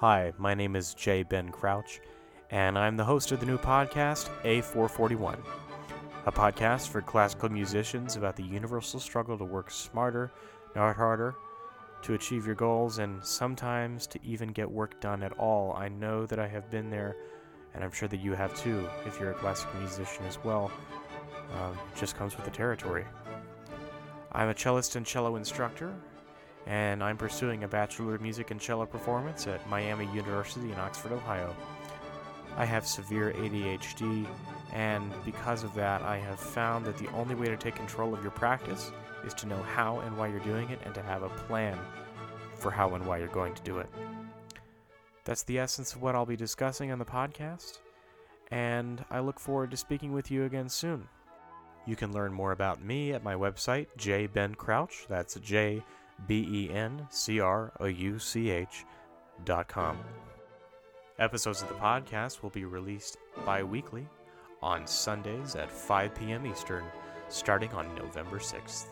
Hi, my name is Jay Ben Crouch, and I'm the host of the new podcast, A-441, a podcast for classical musicians about the universal struggle to work smarter, not harder, to achieve your goals, and sometimes to even get work done at all. I know that I have been there, and I'm sure that you have too, if you're a classical musician as well. It just comes with the territory. I'm a cellist and cello instructor, and I'm pursuing a Bachelor of Music in Cello Performance at Miami University in Oxford, Ohio. I have severe ADHD, and because of that, I have found that the only way to take control of your practice is to know how and why you're doing it and to have a plan for how and why you're going to do it. That's the essence of what I'll be discussing on the podcast, and I look forward to speaking with you again soon. You can learn more about me at my website, Jay Ben Crouch. That's J BenCrouch.com. Episodes of the podcast will be released bi-weekly on Sundays at 5 p.m. Eastern, starting on November 6th.